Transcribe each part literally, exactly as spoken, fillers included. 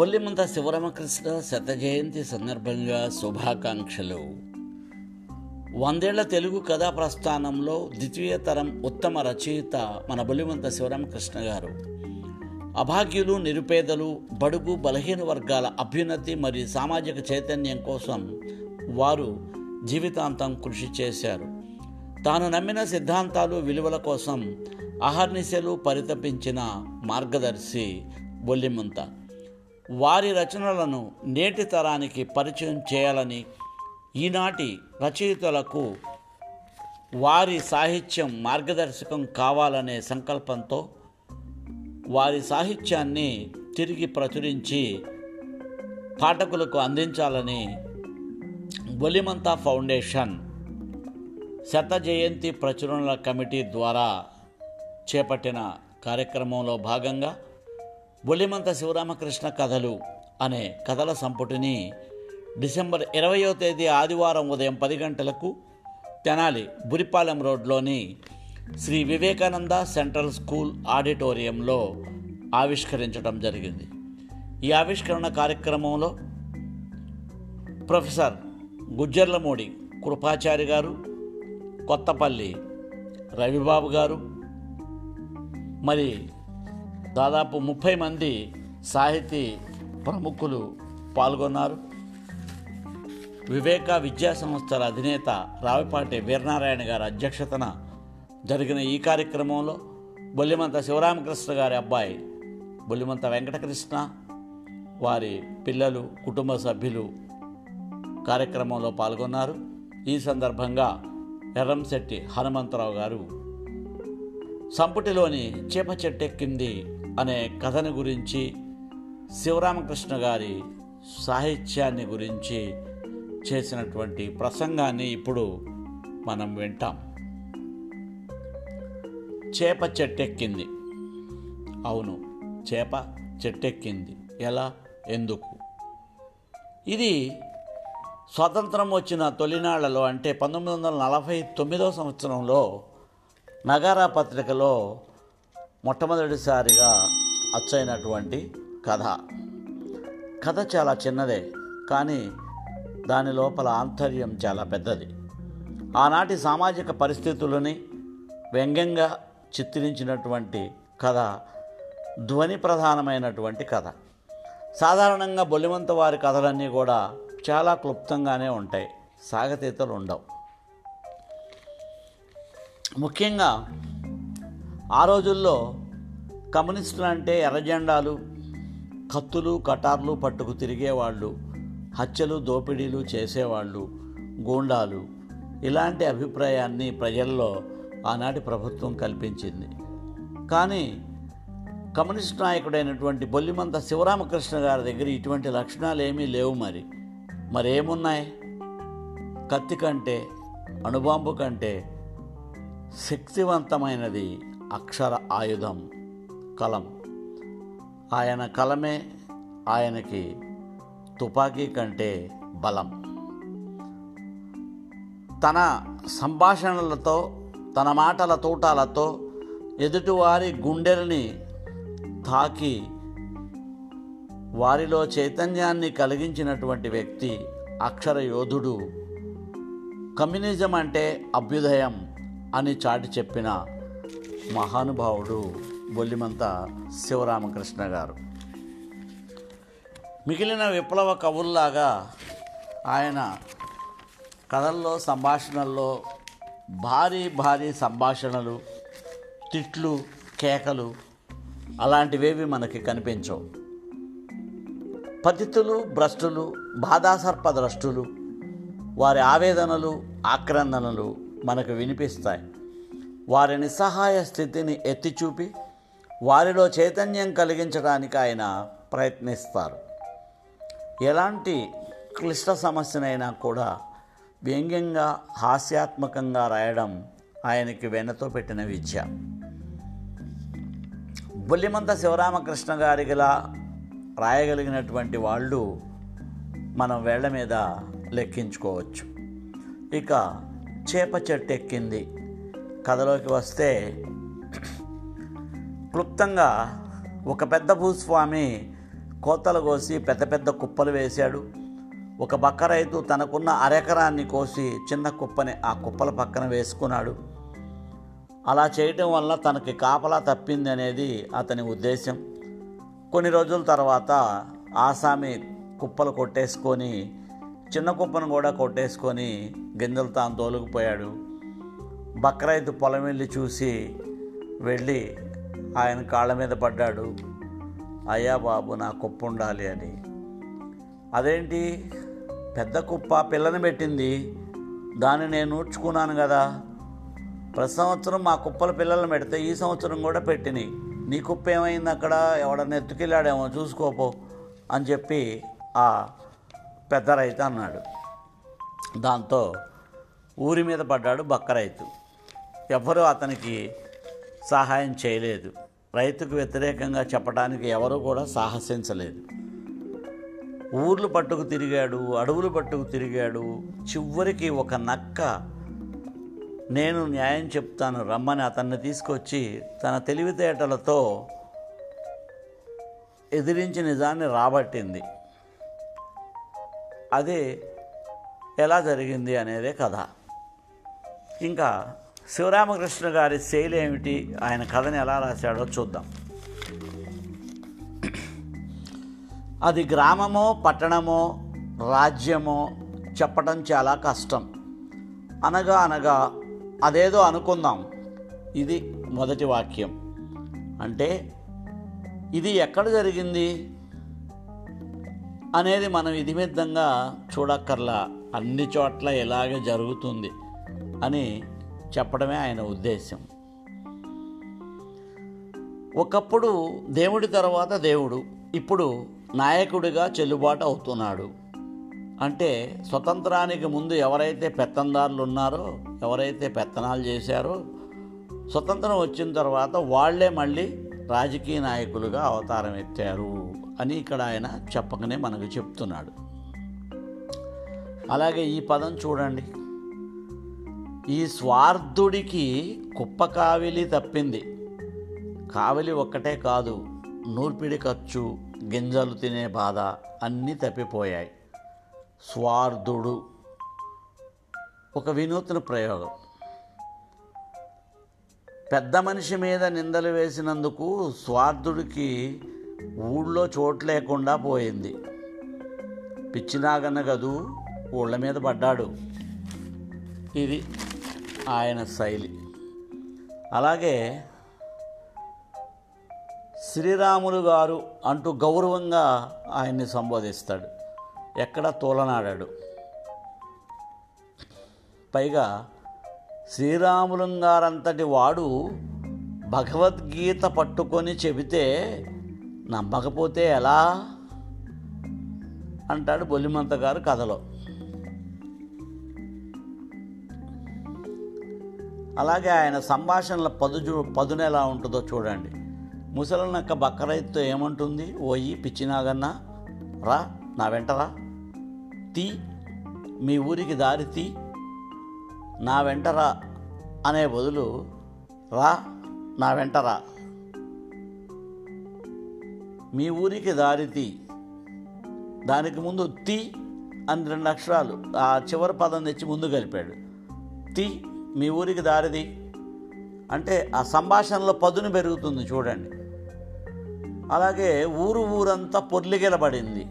బొల్లిముంత శివరామకృష్ణ శత జయంతి సందర్భంగా శుభాకాంక్షలు. వందేళ్ల తెలుగు కథా ప్రస్థానంలో ద్వితీయ తరం ఉత్తమ రచయిత మన బొల్లిముంత శివరామకృష్ణ గారు. అభాగ్యులు, నిరుపేదలు, బడుగు బలహీన వర్గాల అభ్యున్నతి మరియు సామాజిక చైతన్యం కోసం వారు జీవితాంతం కృషి చేశారు. తాను నమ్మిన సిద్ధాంతాలు, విలువల కోసం అహర్నిశలు పరితపించిన మార్గదర్శి బొల్లిముంత. వారి రచనలను నేటి తరానికి పరిచయం చేయాలని ఈనాటి రచయితలకు వారి సాహిత్యం మార్గదర్శకం కావాలనే సంకల్పంతో వారి సాహిత్యాన్ని తిరిగి ప్రచురించి పాఠకులకు అందించాలని బొల్లిమంత ఫౌండేషన్ శత జయంతి ప్రచురణల కమిటీ ద్వారా చేపట్టిన కార్యక్రమంలో భాగంగా బొల్లిమంత శివరామకృష్ణ కథలు అనే కథల సంపుటిని డిసెంబర్ ఇరవయో తేదీ ఆదివారం ఉదయం పది గంటలకు తెనాలి బురిపాలెం రోడ్లోని శ్రీ వివేకానంద సెంట్రల్ స్కూల్ ఆడిటోరియంలో ఆవిష్కరించడం జరిగింది. ఈ ఆవిష్కరణ కార్యక్రమంలో ప్రొఫెసర్ గుజ్జర్లమూడి కృపాచారి గారు, కొత్తపల్లి రవిబాబు గారు, మరి దాదాపు ముప్పై మంది సాహితీ ప్రముఖులు పాల్గొన్నారు. వివేక విద్యా సంస్థల అధినేత రావిపాటి వీరనారాయణ గారి అధ్యక్షతన జరిగిన ఈ కార్యక్రమంలో బొల్లిమంత శివరామకృష్ణ గారి అబ్బాయి బొల్లిమంత వెంకటకృష్ణ, వారి పిల్లలు, కుటుంబ సభ్యులు కార్యక్రమంలో పాల్గొన్నారు. ఈ సందర్భంగా ఎర్రంశెట్టి హనుమంతరావు గారు సంపుటిలోని చేప చెట్టెక్కింది అనే కథను గురించి, శివరామకృష్ణ గారి సాహిత్యాన్ని గురించి చేసినటువంటి ప్రసంగాన్ని ఇప్పుడు మనం వింటాం. చేప చెట్టెక్కింది. అవును, చేప చెట్టెక్కింది. ఎలా, ఎందుకు? ఇది స్వాతంత్రం వచ్చిన తొలినాళ్లలో, అంటే పంతొమ్మిది వందల నలభై తొమ్మిదో సంవత్సరంలో నగారా పత్రికలో మొట్టమొదటిసారిగా అచ్చైనటువంటి కథ. కథ చాలా చిన్నదే, కానీ దాని లోపల ఆంతర్యం చాలా పెద్దది. ఆనాటి సామాజిక పరిస్థితులని వ్యంగ్యంగా చిత్రించినటువంటి కథ, ధ్వని ప్రధానమైనటువంటి కథ. సాధారణంగా బొల్లిమంత వారి కథలన్నీ కూడా చాలా క్లుప్తంగానే ఉంటాయి, సాగతీతలు ఉండవు. ముఖ్యంగా ఆ రోజుల్లో కమ్యూనిస్టులు అంటే ఎర్రజెండాలు, కత్తులు, కటార్లు పట్టుకు తిరిగేవాళ్ళు, హత్యలు, దోపిడీలు చేసేవాళ్ళు, గూండాలు, ఇలాంటి అభిప్రాయాన్ని ప్రజల్లో ఆనాటి ప్రభుత్వం కల్పించింది. కానీ కమ్యూనిస్టు నాయకుడైనటువంటి బొల్లిమంత శివరామకృష్ణ గారి దగ్గర ఇటువంటి లక్షణాలు ఏమీ లేవు. మరి మరేమున్నాయి? కత్తి కంటే, అణుబాంబు కంటే శక్తివంతమైనది అక్షర ఆయుధం కలం. ఆయన కలమే ఆయనకి తుపాకీ కంటే బలం. తన సంభాషణలతో, తన మాటల తూటాలతో ఎదుటివారి గుండెల్ని తాకి వారిలో చైతన్యాన్ని కలిగించినటువంటి వ్యక్తి అక్షర యోధుడు, కమ్యూనిజం అంటే అభ్యుదయం అని చాటి చెప్పిన మహానుభావుడు బొల్లిమంత శివరామకృష్ణ గారు. మిగిలిన విప్లవ కవుల్లాగా ఆయన కథల్లో, సంభాషణల్లో భారీ భారీ సంభాషణలు, తిట్లు, కేకలు అలాంటివేవి మనకి కనిపించవు. పతితులు, భ్రష్టులు, బాధాసర్ప ద్రష్టులు, వారి ఆవేదనలు, ఆక్రందనలు మనకు వినిపిస్తాయి. వారి నిస్సహాయ స్థితిని ఎత్తిచూపి వారిలో చైతన్యం కలిగించడానికి ఆయన ప్రయత్నిస్తారు. ఎలాంటి క్లిష్ట సమస్యనైనా కూడా వ్యంగ్యంగా, హాస్యాత్మకంగా రాయడం ఆయనకి వెన్నతో పెట్టిన విద్య. బొల్లిమంత శివరామకృష్ణ గారిలా రాయగలిగినటువంటి వాళ్ళు మనం వేళ్ల మీద లెక్కించుకోవచ్చు. ఇక చేప చెట్టు ఎక్కింది కథలోకి వస్తే, క్లుప్తంగా ఒక పెద్ద భూస్వామి కోతలు కోసి పెద్ద పెద్ద కుప్పలు వేశాడు. ఒక బక్క రైతు తనకున్న అరెకరాన్ని కోసి చిన్న కుప్పని ఆ కుప్పల పక్కన వేసుకున్నాడు. అలా చేయటం వల్ల తనకి కాపలా తప్పింది అనేది అతని ఉద్దేశం. కొన్ని రోజుల తర్వాత ఆసామి కుప్పలు కొట్టేసుకొని చిన్న కుప్పను కూడా కొట్టేసుకొని గింజలు తాను తోలుకుపోయాడు. బక్క రైతు పొలం వెళ్ళి చూసి వెళ్ళి ఆయన కాళ్ళ మీద పడ్డాడు, అయ్యా బాబు నా కుప్ప ఉండాలి అని. అదేంటి పెద్ద కుప్ప పిల్లని పెట్టింది, దాన్ని నేను ఊడ్చుకున్నాను కదా, ప్రతి సంవత్సరం మా కుప్పల పిల్లలను పెడితే ఈ సంవత్సరం కూడా పెట్టినాయి, నీ కుప్ప ఏమైంది అక్కడ, ఎవడన్నా ఎత్తుకెళ్ళాడేమో చూసుకోపో అని చెప్పి ఆ పెద్ద రైతు అన్నాడు. దాంతో ఊరి మీద పడ్డాడు బక్క రైతు. ఎవరూ అతనికి సహాయం చేయలేదు, రైతుకు వ్యతిరేకంగా చెప్పడానికి ఎవరూ కూడా సాహసించలేదు. ఊర్లు పట్టుకు తిరిగాడు, అడవులు పట్టుకు తిరిగాడు. చివరికి ఒక నక్క నేను న్యాయం చెప్తాను రమ్మని అతన్ని తీసుకొచ్చి తన తెలివితేటలతో ఎదిరించి నిజాన్ని రాబట్టింది. అది ఎలా జరిగింది అనేదే కథ. ఇంకా శివరామకృష్ణ గారి శైలి ఏమిటి, ఆయన కథని ఎలా రాశాడో చూద్దాం. అది గ్రామమో పట్టణమో రాజ్యమో చెప్పడం చాలా కష్టం. అనగా అనగా అదేదో అనుకుందాం, ఇది మొదటి వాక్యం. అంటే ఇది ఎక్కడ జరిగింది అనేది మనం ఇది విధంగా చూడక్కర్లా, అన్ని చోట్ల ఇలాగే జరుగుతుంది అని చెప్పడమే ఆయన ఉద్దేశం. ఒకప్పుడు దేవుడి తర్వాత దేవుడు, ఇప్పుడు నాయకుడిగా చెల్లుబాటు అవుతున్నాడు. అంటే స్వతంత్రానికి ముందు ఎవరైతే పెత్తందారులు ఉన్నారో, ఎవరైతే పెత్తనాలు చేశారో, స్వతంత్రం వచ్చిన తర్వాత వాళ్లే మళ్ళీ రాజకీయ నాయకులుగా అవతారం ఎత్తారు అని ఇక్కడ ఆయన చెప్పకనే మనకు చెప్తున్నాడు. అలాగే ఈ పదం చూడండి, ఈ స్వార్థుడికి కుప్ప కావిలి తప్పింది. కావిలి ఒక్కటే కాదు, నూర్పిడి ఖర్చు, గింజలు తినే బాధ అన్నీ తప్పిపోయాయి. స్వార్థుడు ఒక వినూత్న ప్రయోగం. పెద్ద మనిషి మీద నిందలు వేసినందుకు స్వార్థుడికి ఊళ్ళో చోటు లేకుండా పోయింది. పిచ్చినాగన్న గదు ఊళ్ళ మీద పడ్డాడు. ఇది ఆయన శైలి. అలాగే శ్రీరాములు గారు అంటూ గౌరవంగా ఆయన్ని సంబోధిస్తాడు, ఎక్కడ తోలనాడాడు. పైగా శ్రీరాములుంగారంతటి వాడు భగవద్గీత పట్టుకొని చెబితే నమ్మకపోతే ఎలా అంటాడు బొల్లిమంత గారు కథలో. అలాగే ఆయన సంభాషణల పదుజు పదును ఎలా ఉంటుందో చూడండి. ముసలనక్క బక్కరైతుతో ఏమంటుంది, ఓయి పిచ్చినాగన్న రా నా వెంటరా, తీ మీ ఊరికి దారి తీ, నా వెంటరా అనే బదులు రా నా వెంటరా, మీ ఊరికి దారి తీ, దానికి ముందు తీ అని రెండు అక్షరాలు ఆ చివరి పదం తెచ్చి ముందు కలిపాడు. తీ మీ ఊరికి దారిది అంటే ఆ సంభాషణలో పదును పెరుగుతుంది చూడండి. అలాగే ఊరు ఊరంతా పొర్లిగెలబడింది,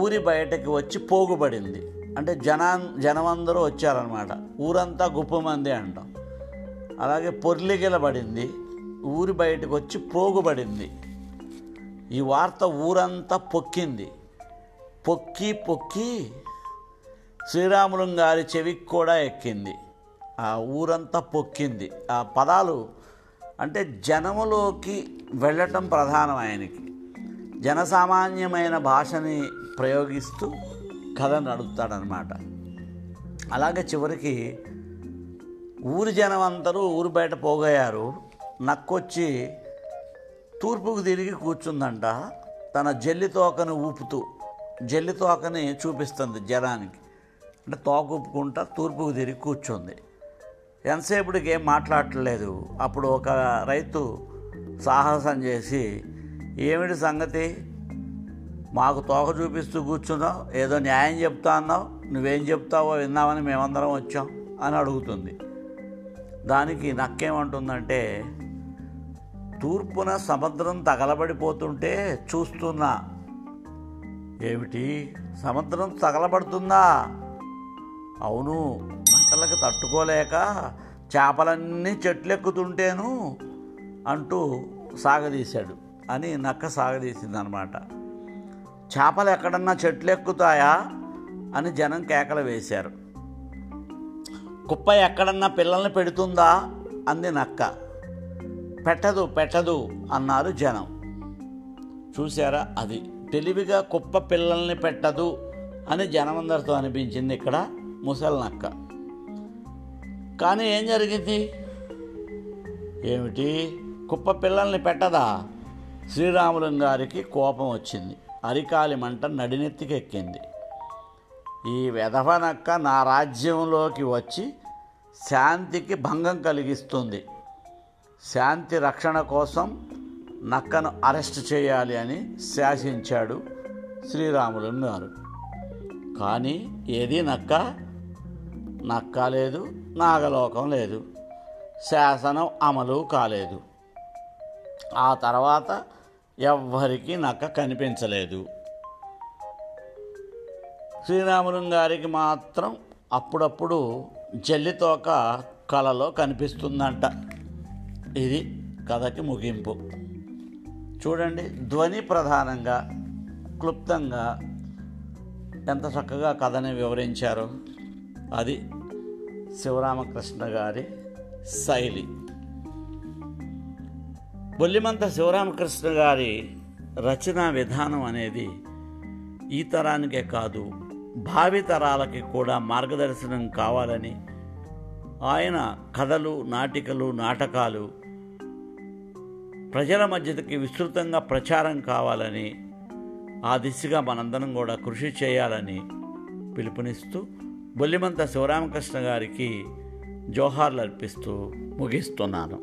ఊరి బయటకి వచ్చి పోగుబడింది అంటే జనా జనమందరూ వచ్చారనమాట, ఊరంతా గుప్పమంది అంటాం. అలాగే పొర్లిగెలబడింది, ఊరి బయటకు వచ్చి పోగుబడింది. ఈ వార్త ఊరంతా పొక్కింది. పొక్కి పొక్కి శ్రీరాములు గారి చెవికి కూడా ఎక్కింది. ఆ ఊరంతా పొక్కింది. ఆ పదాలు అంటే జనములోకి వెళ్ళటం ప్రధానం ఆయనకి. జనసామాన్యమైన భాషని ప్రయోగిస్తూ కథ నడుపుతాడనమాట. అలాగే చివరికి ఊరి జనం అందరూ ఊరు బయట పోగయ్యారు. నక్కొచ్చి తూర్పుకు తిరిగి కూర్చుందంట, తన జల్లి తోకను ఊపుతూ జల్లి తోకని చూపిస్తుంది జనానికి. అంటే తోక ఊపుకుంటా తూర్పుకు తిరిగి కూర్చుంది. ఎంతసేపుడికి ఏం మాట్లాడలేదు. అప్పుడు ఒక రైతు సాహసం చేసి ఏమిటి సంగతి, మాకు తోక చూపిస్తూ కూర్చున్నావు, ఏదో న్యాయం చెప్తా అన్నావు, నువ్వేం చెప్తావో విన్నామని మేమందరం వచ్చాం అని అడుగుతుంది. దానికి నక్కేమంటుందంటే, తూర్పున సముద్రం తగలబడిపోతుంటే చూస్తున్నా. ఏమిటి, సముద్రం తగలబడుతుందా? అవును, మంటలకు తట్టుకోలేక చేపలన్నీ చెట్లెక్కుతుంటేను అంటూ సాగదీశాడు అని నక్క సాగదీసిందనమాట. చేపలు ఎక్కడన్నా చెట్లెక్కుతాయా అని జనం కేకలు వేశారు. కుప్ప ఎక్కడన్నా పిల్లల్ని పెడుతుందా అంది నక్క. పెట్టదు పెట్టదు అన్నారు జనం. చూసారా, అది తెలివిగా కుప్ప పిల్లల్ని పెట్టదు అని జనమందరితో అనిపించింది ఇక్కడ ముసలి నక్క. కానీ ఏం జరిగింది? ఏమిటి, కుప్ప పిల్లల్ని పెట్టదా? శ్రీరాములు గారికి కోపం వచ్చింది. అరికాలి మంట నడినెత్తికెక్కింది. ఈ వెధవనక్క నా రాజ్యంలోకి వచ్చి శాంతికి భంగం కలిగిస్తుంది, శాంతి రక్షణ కోసం నక్కను అరెస్ట్ చేయాలి అని శాసించాడు శ్రీరాములు గారు. కానీ ఏది నక్క నక్క లేదు, నాగలోకం లేదు, శాసనం అమలు కాలేదు. ఆ తర్వాత ఎవ్వరికీ నక్క కనిపించలేదు. శ్రీరాములు గారికి మాత్రం అప్పుడప్పుడు జల్లితోక కళలో కనిపిస్తుందంట. ఇది కథకి ముగింపు. చూడండి, ధ్వని ప్రధానంగా క్లుప్తంగా ఎంత చక్కగా కథని వివరించారో. అది శివరామకృష్ణ గారి శైలి. బొల్లిమంత శివరామకృష్ణ గారి రచనా విధానం అనేది ఈ తరానికే కాదు, భావి తరాలకి కూడా మార్గదర్శనం కావాలని ఆయన కథలు, నాటికలు, నాటకాలు ప్రజల మధ్యకి విస్తృతంగా ప్రచారం కావాలని, ఆ దిశగా మనందరం కూడా కృషి చేయాలని పిలుపునిస్తూ బొల్లిమంత శివరామకృష్ణ గారికి జోహార్లు అర్పిస్తూ ముగిస్తున్నాను.